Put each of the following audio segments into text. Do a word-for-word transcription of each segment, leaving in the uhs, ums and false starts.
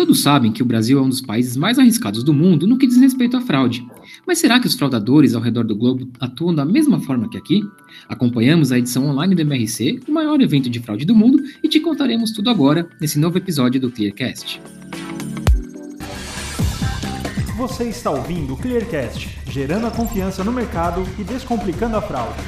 Todos sabem que o Brasil é um dos países mais arriscados do mundo no que diz respeito à fraude. Mas será que os fraudadores ao redor do globo atuam da mesma forma que aqui? Acompanhamos a edição online do M R C, o maior evento de fraude do mundo, e te contaremos tudo agora nesse novo episódio do ClearCast. Você está ouvindo o ClearCast, gerando a confiança no mercado e descomplicando a fraude.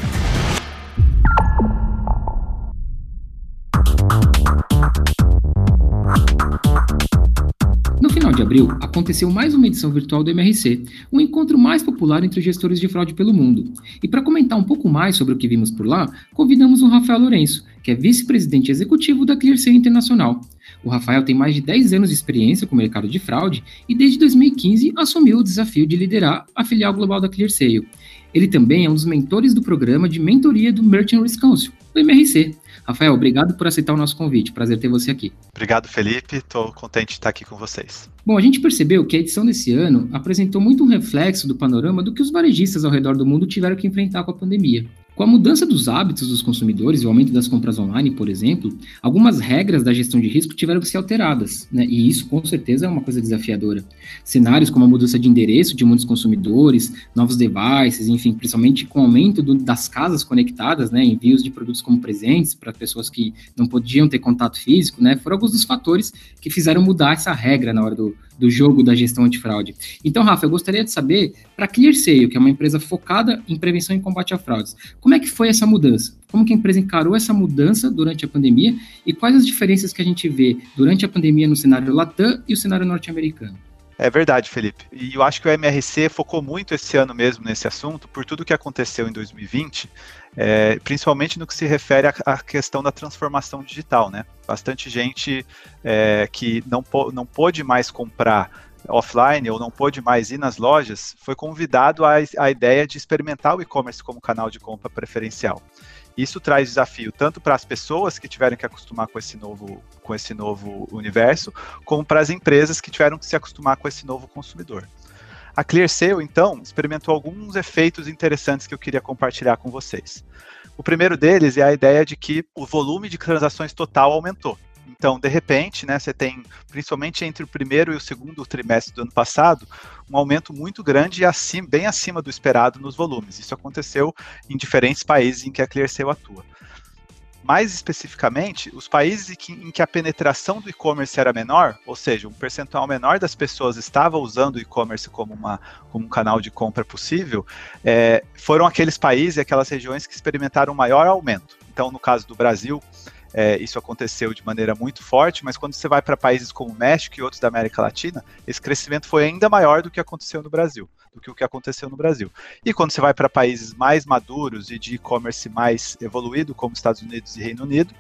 Em abril, aconteceu mais uma edição virtual do M R C, o encontro mais popular entre os gestores de fraude pelo mundo. E para comentar um pouco mais sobre o que vimos por lá, convidamos o Rafael Lourenço, que é vice-presidente executivo da ClearSale Internacional. O Rafael tem mais de dez anos de experiência com o mercado de fraude e desde dois mil e quinze assumiu o desafio de liderar a filial global da ClearSale. Ele também é um dos mentores do programa de mentoria do Merchant Risk Council, do M R C. Rafael, obrigado por aceitar o nosso convite. Prazer ter você aqui. Obrigado, Felipe. Estou contente de estar aqui com vocês. Bom, a gente percebeu que a edição desse ano apresentou muito um reflexo do panorama do que os varejistas ao redor do mundo tiveram que enfrentar com a pandemia. Com a mudança dos hábitos dos consumidores e o aumento das compras online, por exemplo, algumas regras da gestão de risco tiveram que ser alteradas, né? E isso, com certeza, é uma coisa desafiadora. Cenários como a mudança de endereço de muitos consumidores, novos devices, enfim, principalmente com o aumento do, das casas conectadas, né? Envios de produtos como presentes para pessoas que não podiam ter contato físico, né? Foram alguns dos fatores que fizeram mudar essa regra na hora do, do jogo da gestão antifraude. Então, Rafa, eu gostaria de saber, para a ClearSale, que é uma empresa focada em prevenção e combate a fraudes, como é que foi essa mudança? Como que a empresa encarou essa mudança durante a pandemia e quais as diferenças que a gente vê durante a pandemia no cenário Latam e o cenário norte-americano? É verdade, Felipe. E eu acho que o M R C focou muito esse ano mesmo nesse assunto por tudo que aconteceu em dois mil e vinte, é, principalmente no que se refere à, à questão da transformação digital, né? Bastante gente é, que não, não pôde mais comprar offline ou não pôde mais ir nas lojas, foi convidado à, à ideia de experimentar o e-commerce como canal de compra preferencial. Isso traz desafio tanto para as pessoas que tiveram que acostumar com esse novo, com esse novo universo, como para as empresas que tiveram que se acostumar com esse novo consumidor. A ClearSale, então, experimentou alguns efeitos interessantes que eu queria compartilhar com vocês. O primeiro deles é a ideia de que o volume de transações total aumentou. Então, de repente, né, você tem, principalmente entre o primeiro e o segundo trimestre do ano passado, um aumento muito grande e acima, bem acima do esperado nos volumes. Isso aconteceu em diferentes países em que a ClearSale atua. Mais especificamente, os países em que, em que a penetração do e-commerce era menor, ou seja, um percentual menor das pessoas estava usando o e-commerce como, uma, como um canal de compra possível, é, foram aqueles países e aquelas regiões que experimentaram maior aumento. Então, no caso do Brasil, É, isso aconteceu de maneira muito forte, mas quando você vai para países como o México e outros da América Latina, esse crescimento foi ainda maior do que aconteceu no Brasil, do que o que aconteceu no Brasil. E quando você vai para países mais maduros e de e-commerce mais evoluído, como Estados Unidos e Reino Unido,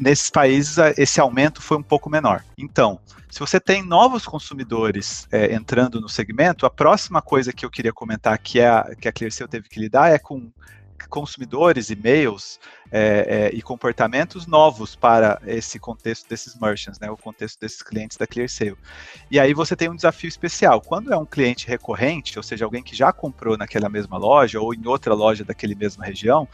nesses países esse aumento foi um pouco menor. Então, se você tem novos consumidores é, entrando no segmento, a próxima coisa que eu queria comentar que a, que a ClearSale teve que lidar é com consumidores, e-mails é, é, e comportamentos novos para esse contexto desses merchants, né, o contexto desses clientes da ClearSale. E aí você tem um desafio especial. Quando é um cliente recorrente, ou seja, alguém que já comprou naquela mesma loja ou em outra loja daquela mesma região,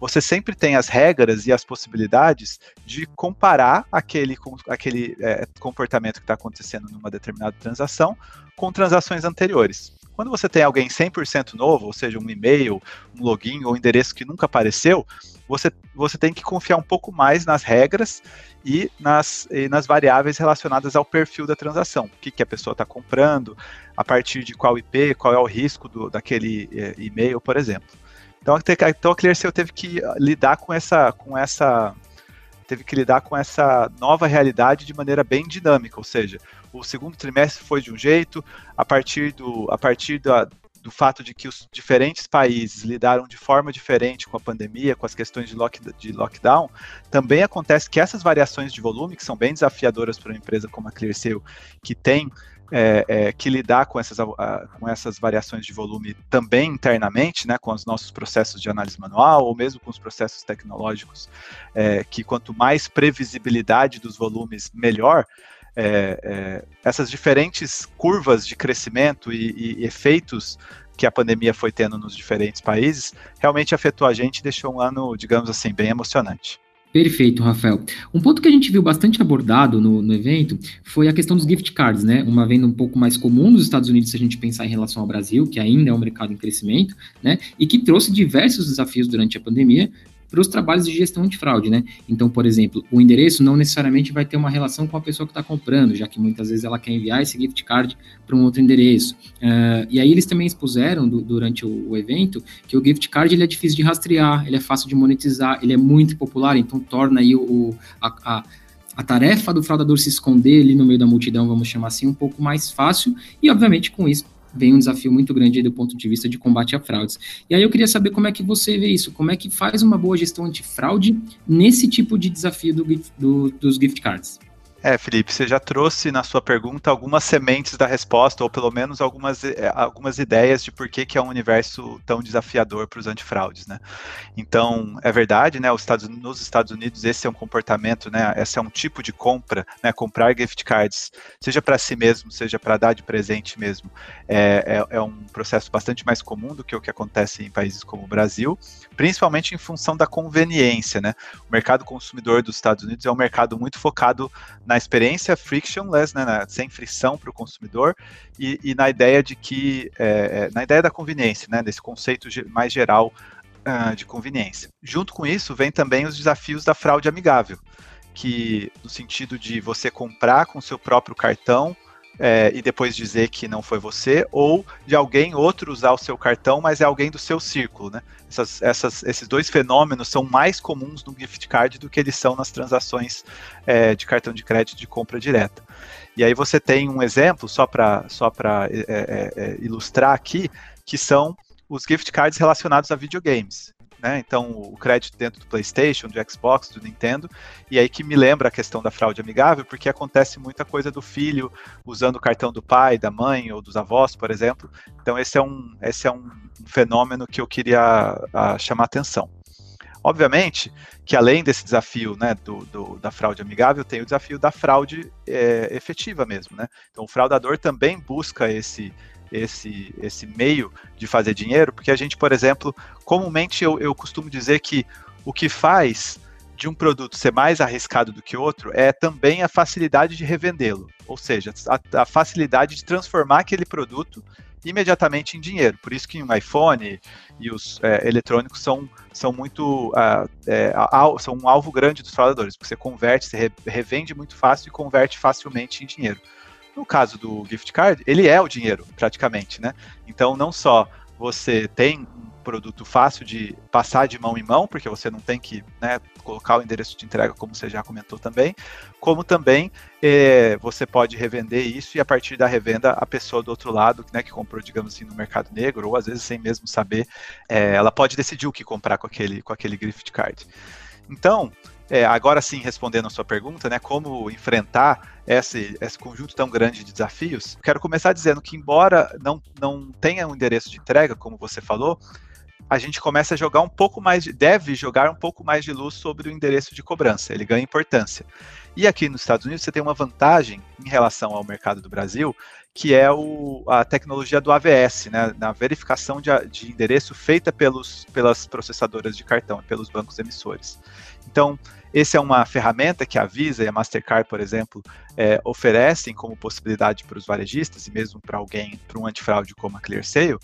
você sempre tem as regras e as possibilidades de comparar aquele, aquele é, comportamento que está acontecendo numa determinada transação com transações anteriores. Quando você tem alguém cem por cento novo, ou seja, um e-mail, um login ou um endereço que nunca apareceu, você, você tem que confiar um pouco mais nas regras e nas, e nas variáveis relacionadas ao perfil da transação. O que, que a pessoa está comprando, a partir de qual I P, qual é o risco do, daquele e-mail, por exemplo. Então, então a ClearSale teve que lidar com essa, com essa, teve que lidar com essa nova realidade de maneira bem dinâmica, ou seja, o segundo trimestre foi de um jeito, a partir, do, a partir da, do fato de que os diferentes países lidaram de forma diferente com a pandemia, com as questões de, lock, de lockdown, também acontece que essas variações de volume, que são bem desafiadoras para uma empresa como a ClearSale, que tem é, é, que lidar com essas, com essas variações de volume também internamente, né, com os nossos processos de análise manual, ou mesmo com os processos tecnológicos, é, que quanto mais previsibilidade dos volumes, melhor. É, é, essas diferentes curvas de crescimento e, e, e efeitos que a pandemia foi tendo nos diferentes países, realmente afetou a gente e deixou um ano, digamos assim, bem emocionante. Perfeito, Rafael. Um ponto que a gente viu bastante abordado no, no evento foi a questão dos gift cards, né? Uma venda um pouco mais comum nos Estados Unidos, se a gente pensar em relação ao Brasil, que ainda é um mercado em crescimento, né? E que trouxe diversos desafios durante a pandemia para os trabalhos de gestão de fraude, né? Então, por exemplo, o endereço não necessariamente vai ter uma relação com a pessoa que está comprando, já que muitas vezes ela quer enviar esse gift card para um outro endereço. Uh, e aí eles também expuseram do, durante o, o evento que o gift card ele é difícil de rastrear, ele é fácil de monetizar, ele é muito popular, então torna aí o, o, a, a, a tarefa do fraudador se esconder ali no meio da multidão, vamos chamar assim, um pouco mais fácil e, obviamente, com isso, vem um desafio muito grande aí do ponto de vista de combate a fraudes. E aí eu queria saber como é que você vê isso, como é que faz uma boa gestão antifraude nesse tipo de desafio do, do, dos gift cards. É, Felipe, você já trouxe na sua pergunta algumas sementes da resposta, ou pelo menos algumas, algumas ideias de por que, que é um universo tão desafiador para os antifraudes, né? Então, é verdade, né? Os Estados, nos Estados Unidos, esse é um comportamento, né? Esse é um tipo de compra, né? Comprar gift cards, seja para si mesmo, seja para dar de presente mesmo, é, é, é um processo bastante mais comum do que o que acontece em países como o Brasil, principalmente em função da conveniência, né? O mercado consumidor dos Estados Unidos é um mercado muito focado na na experiência frictionless, né, na, sem frição para o consumidor, e, e na ideia de que, é, na ideia da conveniência, né, desse conceito mais geral uh, de conveniência. Junto com isso, vem também os desafios da fraude amigável, que no sentido de você comprar com seu próprio cartão é, e depois dizer que não foi você, ou de alguém outro usar o seu cartão, mas é alguém do seu círculo, né? Essas, essas, esses dois fenômenos são mais comuns no gift card do que eles são nas transações é, de cartão de crédito de compra direta. E aí você tem um exemplo, só para só para é, é, ilustrar aqui, que são os gift cards relacionados a videogames, né? Então, o crédito dentro do PlayStation, do Xbox, do Nintendo, e aí que me lembra a questão da fraude amigável, porque acontece muita coisa do filho usando o cartão do pai, da mãe ou dos avós, por exemplo. Então, esse é um, esse é um fenômeno que eu queria a, chamar atenção. Obviamente que além desse desafio, né, do, do, da fraude amigável, tem o desafio da fraude é, efetiva mesmo, né? Então, o fraudador também busca esse... Esse, esse meio de fazer dinheiro, porque a gente, por exemplo, comumente eu, eu costumo dizer que o que faz de um produto ser mais arriscado do que outro é também a facilidade de revendê-lo, ou seja, a, a facilidade de transformar aquele produto imediatamente em dinheiro. Por isso que um iPhone e os é, eletrônicos são, são muito uh, é, al, são um alvo grande dos fraudadores, porque você converte, você re, revende muito fácil e converte facilmente em dinheiro. No caso do gift card, ele é o dinheiro, praticamente, né? Então, não só você tem um produto fácil de passar de mão em mão, porque você não tem que, né, colocar o endereço de entrega, como você já comentou também, como também eh, você pode revender isso e, a partir da revenda, a pessoa do outro lado, né, que comprou, digamos assim, no mercado negro, ou às vezes sem mesmo saber, eh, ela pode decidir o que comprar com aquele, com aquele gift card. Então... É, agora sim, respondendo a sua pergunta, né, como enfrentar esse, esse conjunto tão grande de desafios, quero começar dizendo que, embora não, não tenha um endereço de entrega, como você falou, a gente começa a jogar um pouco mais, de, deve jogar um pouco mais de luz sobre o endereço de cobrança, ele ganha importância. E aqui nos Estados Unidos você tem uma vantagem em relação ao mercado do Brasil, que é o, a tecnologia do A V S, né, na verificação de, de endereço feita pelos, pelas processadoras de cartão e pelos bancos emissores. Então, essa é uma ferramenta que a Visa e a Mastercard, por exemplo, é, oferecem como possibilidade para os varejistas e mesmo para alguém, para um antifraude como a ClearSale,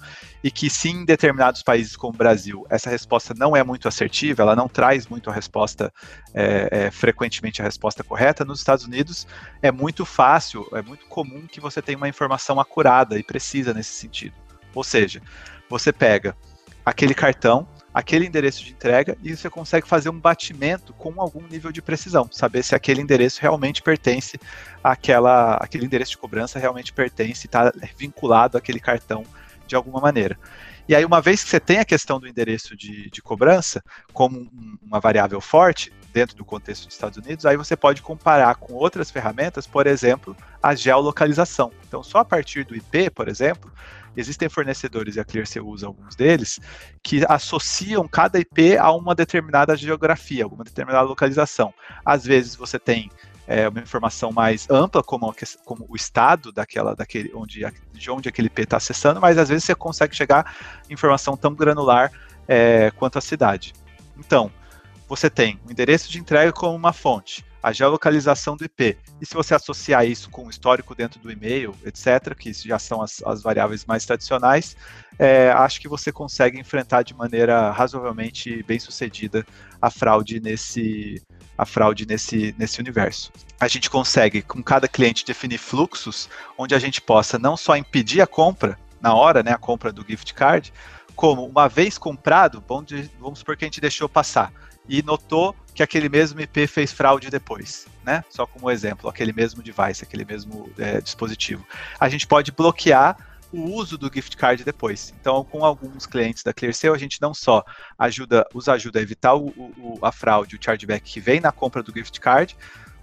e que sim, em determinados países como o Brasil, essa resposta não é muito assertiva, ela não traz muito a resposta, é, é, frequentemente a resposta correta. Nos Estados Unidos é muito fácil, é muito comum que você tenha uma informação acurada e precisa nesse sentido. Ou seja, você pega aquele cartão, aquele endereço de entrega, e você consegue fazer um batimento com algum nível de precisão, saber se aquele endereço realmente pertence àquela, aquele endereço de cobrança realmente pertence, está vinculado àquele cartão de alguma maneira. E aí, uma vez que você tem a questão do endereço de, de cobrança como um, uma variável forte dentro do contexto dos Estados Unidos, aí você pode comparar com outras ferramentas, por exemplo, a geolocalização. Então, só a partir do I P, por exemplo, existem fornecedores, e a ClearSale usa alguns deles, que associam cada I P a uma determinada geografia, alguma determinada localização. Às vezes você tem É uma informação mais ampla, como, a, como o estado daquela, daquele, onde, de onde aquele I P está acessando, mas às vezes você consegue chegar a informação tão granular é, quanto a cidade. Então, você tem o endereço de entrega como uma fonte, a geolocalização do I P. E se você associar isso com o histórico dentro do e-mail, etcétera, que isso já são as, as variáveis mais tradicionais, é, acho que você consegue enfrentar de maneira razoavelmente bem sucedida a fraude nesse, a fraude nesse, nesse universo. A gente consegue, com cada cliente, definir fluxos onde a gente possa não só impedir a compra na hora, né, a compra do gift card, como uma vez comprado, vamos supor que a gente deixou passar e notou que aquele mesmo I P fez fraude depois, né? Só como exemplo, aquele mesmo device, aquele mesmo é, dispositivo. A gente pode bloquear o uso do gift card depois. Então, com alguns clientes da ClearSale, a gente não só ajuda, os ajuda a evitar o, o, a fraude, o chargeback que vem na compra do gift card,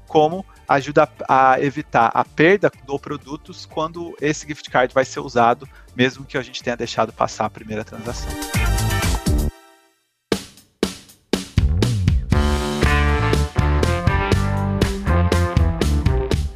como ajuda a evitar a perda do produtos quando esse gift card vai ser usado, mesmo que a gente tenha deixado passar a primeira transação.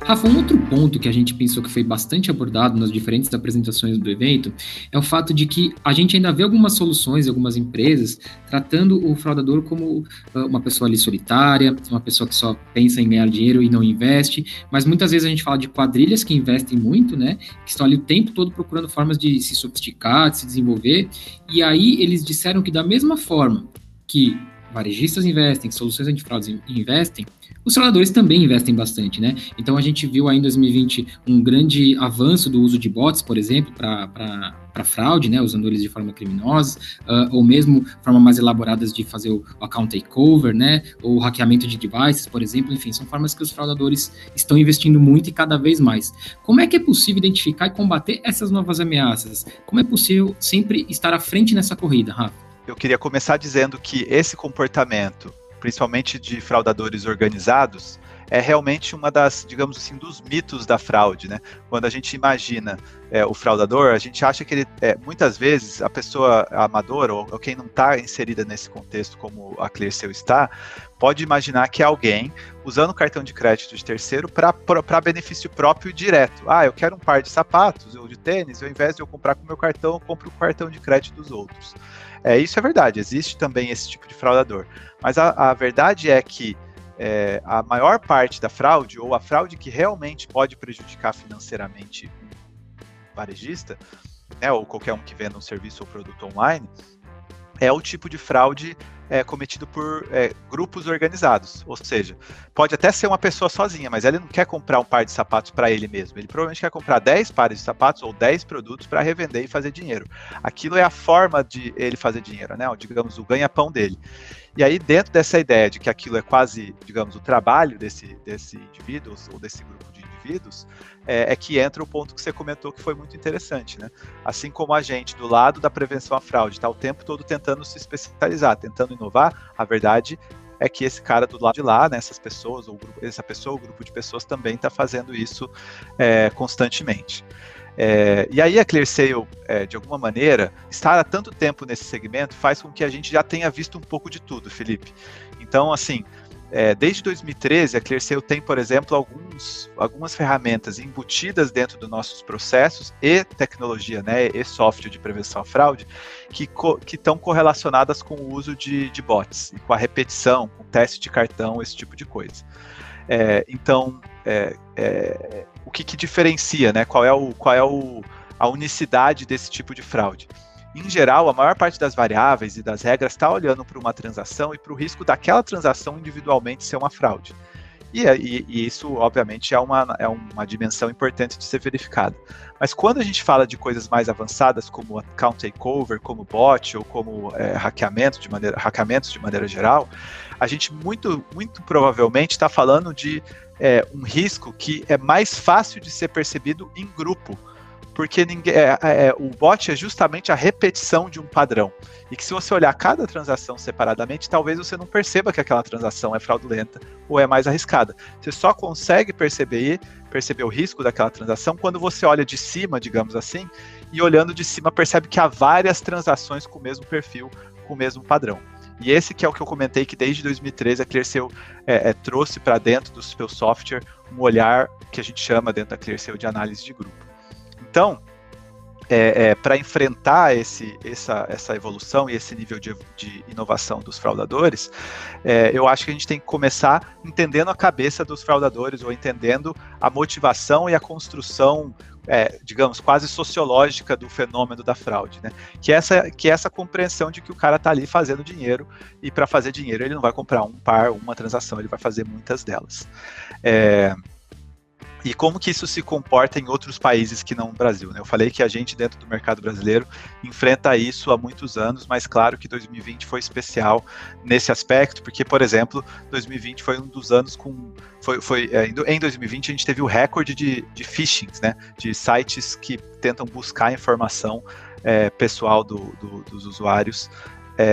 Rafa, um outro ponto que a gente pensou que foi bastante abordado nas diferentes apresentações do evento é o fato de que a gente ainda vê algumas soluções, algumas empresas, tratando o fraudador como uma pessoa ali solitária, uma pessoa que só pensa em ganhar dinheiro e não investe, mas muitas vezes a gente fala de quadrilhas que investem muito, né, que estão ali o tempo todo procurando formas de se sofisticar, de se desenvolver, e aí eles disseram que da mesma forma que varejistas investem, que soluções antifraudes investem, os fraudadores também investem bastante, né? Então, a gente viu aí em dois mil e vinte um grande avanço do uso de bots, por exemplo, para fraude, né? Usando eles de forma criminosa, uh, ou mesmo formas mais elaboradas de fazer o account takeover, né? Ou hackeamento de devices, por exemplo. Enfim, são formas que os fraudadores estão investindo muito e cada vez mais. Como é que é possível identificar e combater essas novas ameaças? Como é possível sempre estar à frente nessa corrida, Rafa? Eu queria começar dizendo que esse comportamento, principalmente de fraudadores organizados, é realmente uma das, digamos assim, dos mitos da fraude, né? Quando a gente imagina é, o fraudador, a gente acha que ele, é, muitas vezes, a pessoa amadora ou, ou quem não está inserida nesse contexto como a ClearSale está, pode imaginar que é alguém usando o cartão de crédito de terceiro para benefício próprio e direto. Ah, eu quero um par de sapatos ou de tênis, ao invés de eu comprar com o meu cartão, eu compro com o cartão de crédito dos outros. É, isso é verdade, existe também esse tipo de fraudador. Mas a, a verdade é que é, a maior parte da fraude, ou a fraude que realmente pode prejudicar financeiramente o varejista, né, ou qualquer um que venda um serviço ou produto online, é o tipo de fraude é, cometido por é, grupos organizados. Ou seja, pode até ser uma pessoa sozinha, mas ele não quer comprar um par de sapatos para ele mesmo. Ele provavelmente quer comprar dez pares de sapatos ou dez produtos para revender e fazer dinheiro. Aquilo é a forma de ele fazer dinheiro, né? Ou, digamos, o ganha-pão dele. E aí, dentro dessa ideia de que aquilo é quase, digamos, o trabalho desse, desse indivíduo ou desse grupo de indivíduos, é, é que entra o ponto que você comentou que foi muito interessante, né? Assim como a gente, do lado da prevenção à fraude, está o tempo todo tentando se especializar, tentando inovar, a verdade é que esse cara do lado de lá, né, essas pessoas, ou grupo, essa pessoa, o grupo de pessoas também está fazendo isso é, constantemente. É, e aí a ClearSale, é, de alguma maneira, estar há tanto tempo nesse segmento faz com que a gente já tenha visto um pouco de tudo, Felipe. Então, assim, é, desde dois mil e treze, a ClearSale tem, por exemplo, alguns, algumas ferramentas embutidas dentro dos nossos processos e tecnologia, né, e software de prevenção à fraude, que co- que estão correlacionadas com o uso de, de bots, e com a repetição, com teste de cartão, esse tipo de coisa. É, então, é, é, o que, que diferencia, né? Qual é, o, qual é o, a unicidade desse tipo de fraude? Em geral, a maior parte das variáveis e das regras está olhando para uma transação e para o risco daquela transação individualmente ser uma fraude. E, e, e isso, obviamente, é uma, é uma dimensão importante de ser verificada. Mas quando a gente fala de coisas mais avançadas, como account takeover, como bot, ou como é, hackeamento de maneira, hackeamentos de maneira geral, a gente muito, muito provavelmente está falando de é, um risco que é mais fácil de ser percebido em grupo. Porque ninguém, é, é, o bot é justamente a repetição de um padrão. E que se você olhar cada transação separadamente, talvez você não perceba que aquela transação é fraudulenta ou é mais arriscada. Você só consegue perceber, perceber o risco daquela transação quando você olha de cima, digamos assim, e olhando de cima percebe que há várias transações com o mesmo perfil, com o mesmo padrão. E esse que é o que eu comentei, que desde dois mil e treze a ClearSale é, é, trouxe para dentro do seu software um olhar que a gente chama dentro da ClearSale de análise de grupo. Então, é, é, para enfrentar esse, essa, essa evolução e esse nível de, de inovação dos fraudadores, é, eu acho que a gente tem que começar entendendo a cabeça dos fraudadores, ou entendendo a motivação e a construção, É, digamos, quase sociológica do fenômeno da fraude, né? Que essa, que essa compreensão de que o cara tá ali fazendo dinheiro, e para fazer dinheiro ele não vai comprar um par, uma transação, ele vai fazer muitas delas. É, e como que isso se comporta em outros países que não o Brasil, né? Eu falei que a gente, dentro do mercado brasileiro, enfrenta isso há muitos anos, mas claro que dois mil e vinte foi especial nesse aspecto, porque, por exemplo, dois mil e vinte foi um dos anos com... Foi, foi, em dois mil e vinte a gente teve o recorde de, de phishings, né, de sites que tentam buscar informação é, pessoal do, do, dos usuários, é,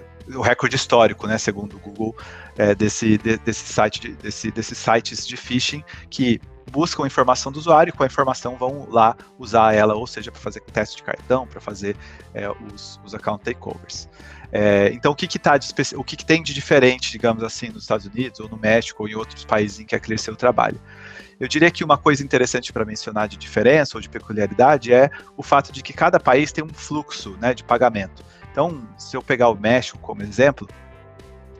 é, o recorde histórico, né, segundo o Google, é, desse, de, desse site de, desse, desses sites de phishing que buscam informação do usuário, e com a informação vão lá usar ela, ou seja, para fazer teste de cartão, para fazer é, os, os account takeovers. É, então, o, que, que, tá de especi... o que, que tem de diferente, digamos assim, nos Estados Unidos, ou no México, ou em outros países em que a ClearSale trabalha? Eu diria que uma coisa interessante para mencionar de diferença, ou de peculiaridade, é o fato de que cada país tem um fluxo, né, de pagamento. Então, se eu pegar o México como exemplo,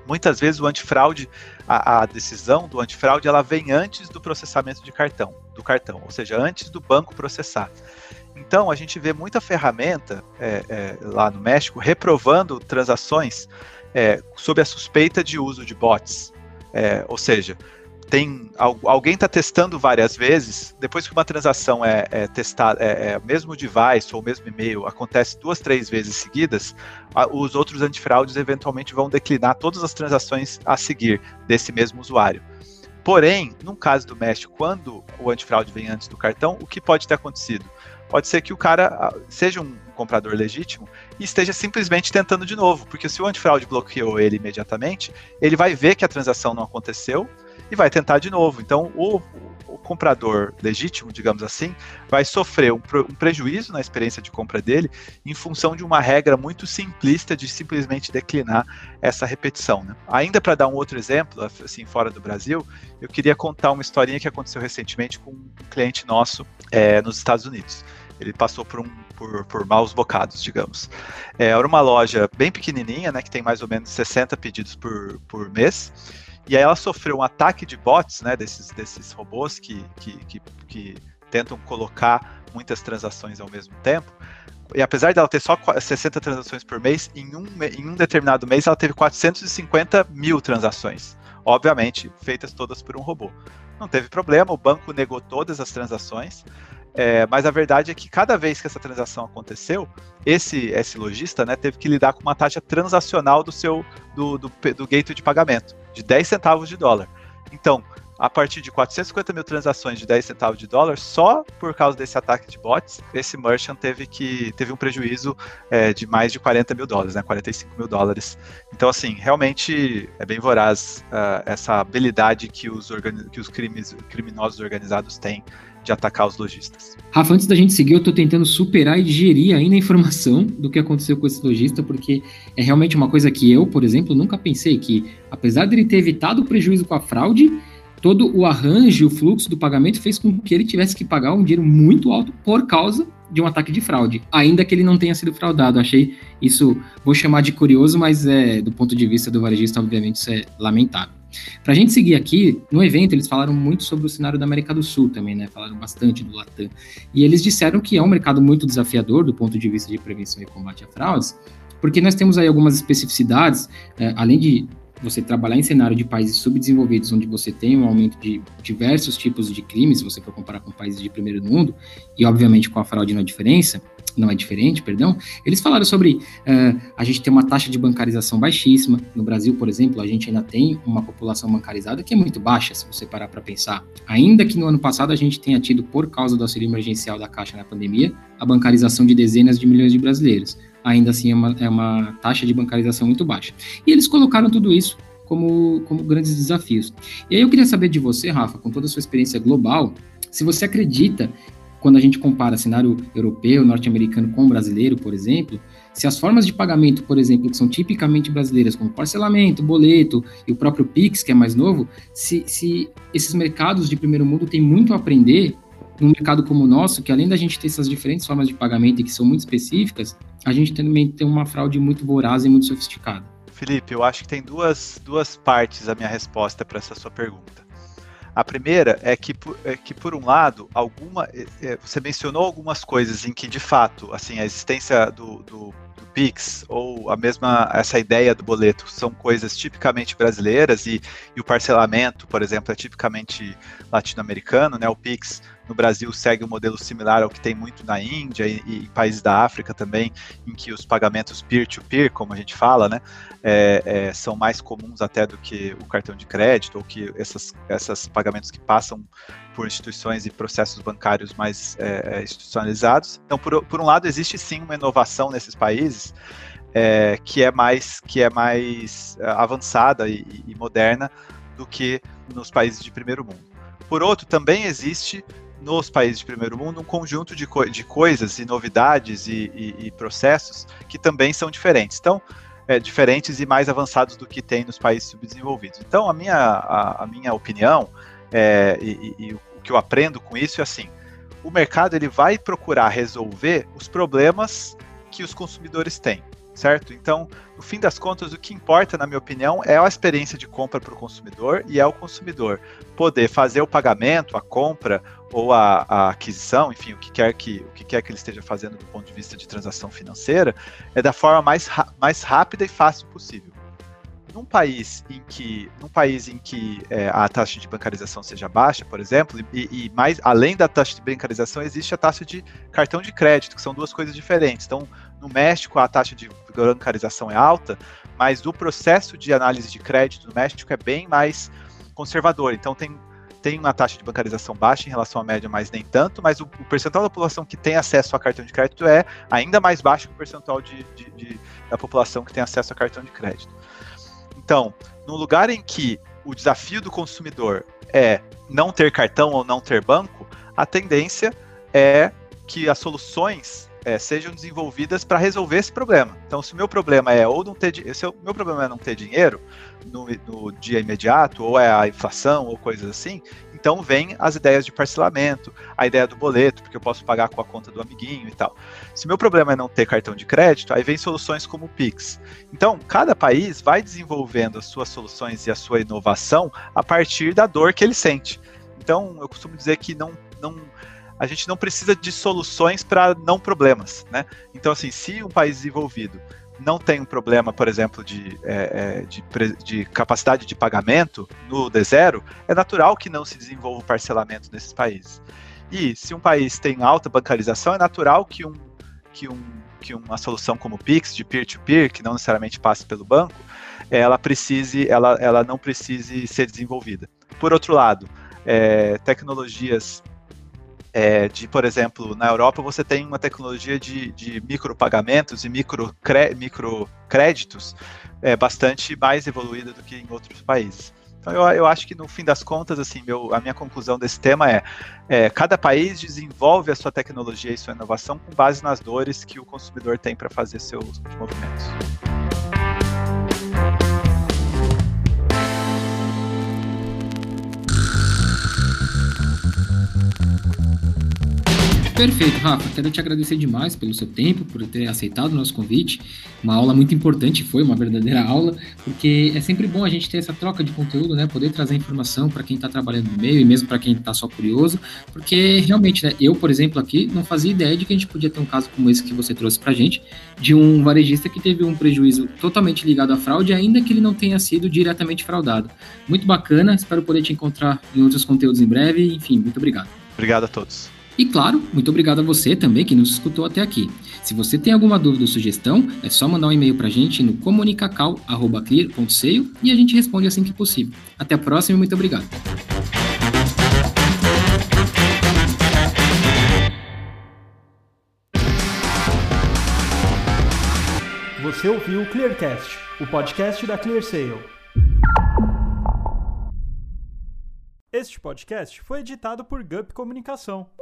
muitas vezes o antifraude, a, a decisão do antifraude, ela vem antes do processamento de cartão, do cartão, ou seja, antes do banco processar. Então, a gente vê muita ferramenta é, é, lá no México reprovando transações é, sob a suspeita de uso de bots. É, ou seja, tem, alguém está testando várias vezes, depois que uma transação é, é testada, é, é o mesmo device ou o mesmo e-mail, acontece duas, três vezes seguidas, a, os outros antifraudes eventualmente vão declinar todas as transações a seguir desse mesmo usuário. Porém, no caso do México, quando o antifraude vem antes do cartão, o que pode ter acontecido? Pode ser que o cara seja um comprador legítimo e esteja simplesmente tentando de novo, porque se o antifraude bloqueou ele imediatamente, ele vai ver que a transação não aconteceu e vai tentar de novo. Então, o, o comprador legítimo, digamos assim, vai sofrer um, um prejuízo na experiência de compra dele em função de uma regra muito simplista de simplesmente declinar essa repetição, né? Ainda para dar um outro exemplo, assim, fora do Brasil, eu queria contar uma historinha que aconteceu recentemente com um cliente nosso é, nos Estados Unidos. Ele passou por, um, por, por maus bocados, digamos. É, era uma loja bem pequenininha, né, que tem mais ou menos sessenta pedidos por, por mês, e aí ela sofreu um ataque de bots, né, desses, desses robôs que, que, que, que tentam colocar muitas transações ao mesmo tempo, e apesar dela ter só sessenta transações por mês, em um, em um determinado mês ela teve quatrocentos e cinquenta mil transações, obviamente feitas todas por um robô. Não teve problema, o banco negou todas as transações, é, mas a verdade é que cada vez que essa transação aconteceu, esse, esse lojista, né, teve que lidar com uma taxa transacional do, seu, do, do, do gateway de pagamento, de dez centavos de dólar. Então, a partir de quatrocentos e cinquenta mil transações de dez centavos de dólar, só por causa desse ataque de bots, esse merchant teve, que, teve um prejuízo é, de mais de quarenta mil dólares, né, quarenta e cinco mil dólares. Então, assim, realmente é bem voraz uh, essa habilidade que os, organi- que os crimes, criminosos organizados têm de atacar os lojistas. Rafa, antes da gente seguir, eu estou tentando superar e digerir ainda a informação do que aconteceu com esse lojista, porque é realmente uma coisa que eu, por exemplo, nunca pensei que, apesar de ele ter evitado o prejuízo com a fraude, todo o arranjo, o fluxo do pagamento fez com que ele tivesse que pagar um dinheiro muito alto por causa de um ataque de fraude, ainda que ele não tenha sido fraudado. Achei isso, vou chamar de curioso, mas é, do ponto de vista do varejista, obviamente, isso é lamentável. Para a gente seguir aqui, no evento eles falaram muito sobre o cenário da América do Sul também, né? Falaram bastante do Latam. E eles disseram que é um mercado muito desafiador do ponto de vista de prevenção e combate a fraudes, porque nós temos aí algumas especificidades, é, além de você trabalhar em cenário de países subdesenvolvidos, onde você tem um aumento de diversos tipos de crimes, se você for comparar com países de primeiro mundo, e obviamente com a fraude não é diferença, não é diferente, perdão, eles falaram sobre uh, a gente ter uma taxa de bancarização baixíssima. No Brasil, por exemplo, a gente ainda tem uma população bancarizada que é muito baixa, se você parar para pensar. Ainda que no ano passado a gente tenha tido, por causa do auxílio emergencial da Caixa na pandemia, a bancarização de dezenas de milhões de brasileiros. Ainda assim é uma, é uma taxa de bancarização muito baixa. E eles colocaram tudo isso como, como grandes desafios. E aí eu queria saber de você, Rafa, com toda a sua experiência global, se você acredita, quando a gente compara cenário europeu, norte-americano com brasileiro, por exemplo, se as formas de pagamento, por exemplo, que são tipicamente brasileiras, como parcelamento, boleto e o próprio PIX, que é mais novo, se, se esses mercados de primeiro mundo têm muito a aprender num mercado como o nosso, que além da gente ter essas diferentes formas de pagamento que são muito específicas, a gente também tem uma fraude muito voraz e muito sofisticada. Felipe, eu acho que tem duas, duas partes a minha resposta para essa sua pergunta. A primeira é que, é que por um lado, alguma, é, você mencionou algumas coisas em que, de fato, assim, a existência do, do, do Pix ou a mesma, essa ideia do boleto são coisas tipicamente brasileiras e, e o parcelamento, por exemplo, é tipicamente latino-americano, né? O Pix no Brasil segue um modelo similar ao que tem muito na Índia e, e em países da África também, em que os pagamentos peer-to-peer, como a gente fala, né? É, é, são mais comuns até do que o cartão de crédito ou que essas, essas pagamentos que passam por instituições e processos bancários mais é, institucionalizados. Então, por, por um lado, existe sim uma inovação nesses países é, que é mais, que é mais avançada e, e moderna do que nos países de primeiro mundo. Por outro, também existe nos países de primeiro mundo um conjunto de, co- de coisas e novidades e, e, e processos que também são diferentes. Então, É, diferentes e mais avançados do que tem nos países subdesenvolvidos. Então, a minha, a, a minha opinião é, e, e, e o que eu aprendo com isso é assim, o mercado ele vai procurar resolver os problemas que os consumidores têm, certo? Então, no fim das contas, o que importa, na minha opinião, é a experiência de compra para o consumidor e é o consumidor poder fazer o pagamento, a compra ou a, a aquisição, enfim, o que, quer que, o que quer que ele esteja fazendo do ponto de vista de transação financeira, é da forma mais, mais rápida e fácil possível. Num país em que, num país em que é, a taxa de bancarização seja baixa, por exemplo, e, e mais, além da taxa de bancarização, existe a taxa de cartão de crédito, que são duas coisas diferentes. Então, no México, a taxa de bancarização é alta, mas o processo de análise de crédito no México é bem mais conservador. Então, tem... tem uma taxa de bancarização baixa em relação à média, mas nem tanto, mas o, o percentual da população que tem acesso a cartão de crédito é ainda mais baixo que o percentual de, de, de, da população que tem acesso a cartão de crédito. Então, num lugar em que o desafio do consumidor é não ter cartão ou não ter banco, a tendência é que as soluções é, sejam desenvolvidas para resolver esse problema. Então, se o meu problema é ou não ter, se o meu problema é não ter dinheiro no, no dia imediato, ou é a inflação, ou coisas assim, então vem as ideias de parcelamento, a ideia do boleto, porque eu posso pagar com a conta do amiguinho e tal. Se o meu problema é não ter cartão de crédito, aí vem soluções como o Pix. Então, cada país vai desenvolvendo as suas soluções e a sua inovação a partir da dor que ele sente. Então, eu costumo dizer que não... não a gente não precisa de soluções para não problemas, né? Então, assim, se um país desenvolvido não tem um problema, por exemplo, de, é, de, de capacidade de pagamento no D zero, é natural que não se desenvolva o parcelamento nesses países. E se um país tem alta bancarização, é natural que, um, que, um, que uma solução como o Pix, de peer-to-peer, que não necessariamente passe pelo banco, ela, precise, ela, ela não precise ser desenvolvida. Por outro lado, é, tecnologias... É, de, por exemplo, na Europa você tem uma tecnologia de, de micropagamentos e micro cre, microcréditos é, bastante mais evoluída do que em outros países. Então eu, eu acho que no fim das contas, assim, meu, a minha conclusão desse tema é, é cada país desenvolve a sua tecnologia e sua inovação com base nas dores que o consumidor tem para fazer seus movimentos. Perfeito, Rafa. Quero te agradecer demais pelo seu tempo, por ter aceitado o nosso convite. Uma aula muito importante, foi uma verdadeira aula, porque é sempre bom a gente ter essa troca de conteúdo, né? Poder trazer informação para quem está trabalhando no meio e mesmo para quem está só curioso, porque realmente, né? Eu, por exemplo, aqui não fazia ideia de que a gente podia ter um caso como esse que você trouxe para a gente, de um varejista que teve um prejuízo totalmente ligado à fraude, ainda que ele não tenha sido diretamente fraudado. Muito bacana, espero poder te encontrar em outros conteúdos em breve. Enfim, muito obrigado. Obrigado a todos. E claro, muito obrigado a você também que nos escutou até aqui. Se você tem alguma dúvida ou sugestão, é só mandar um e-mail pra gente no comunicacal arroba clear ponto seio e a gente responde assim que possível. Até a próxima e muito obrigado. Você ouviu o Clearcast, o podcast da ClearSale. Este podcast foi editado por Gup Comunicação.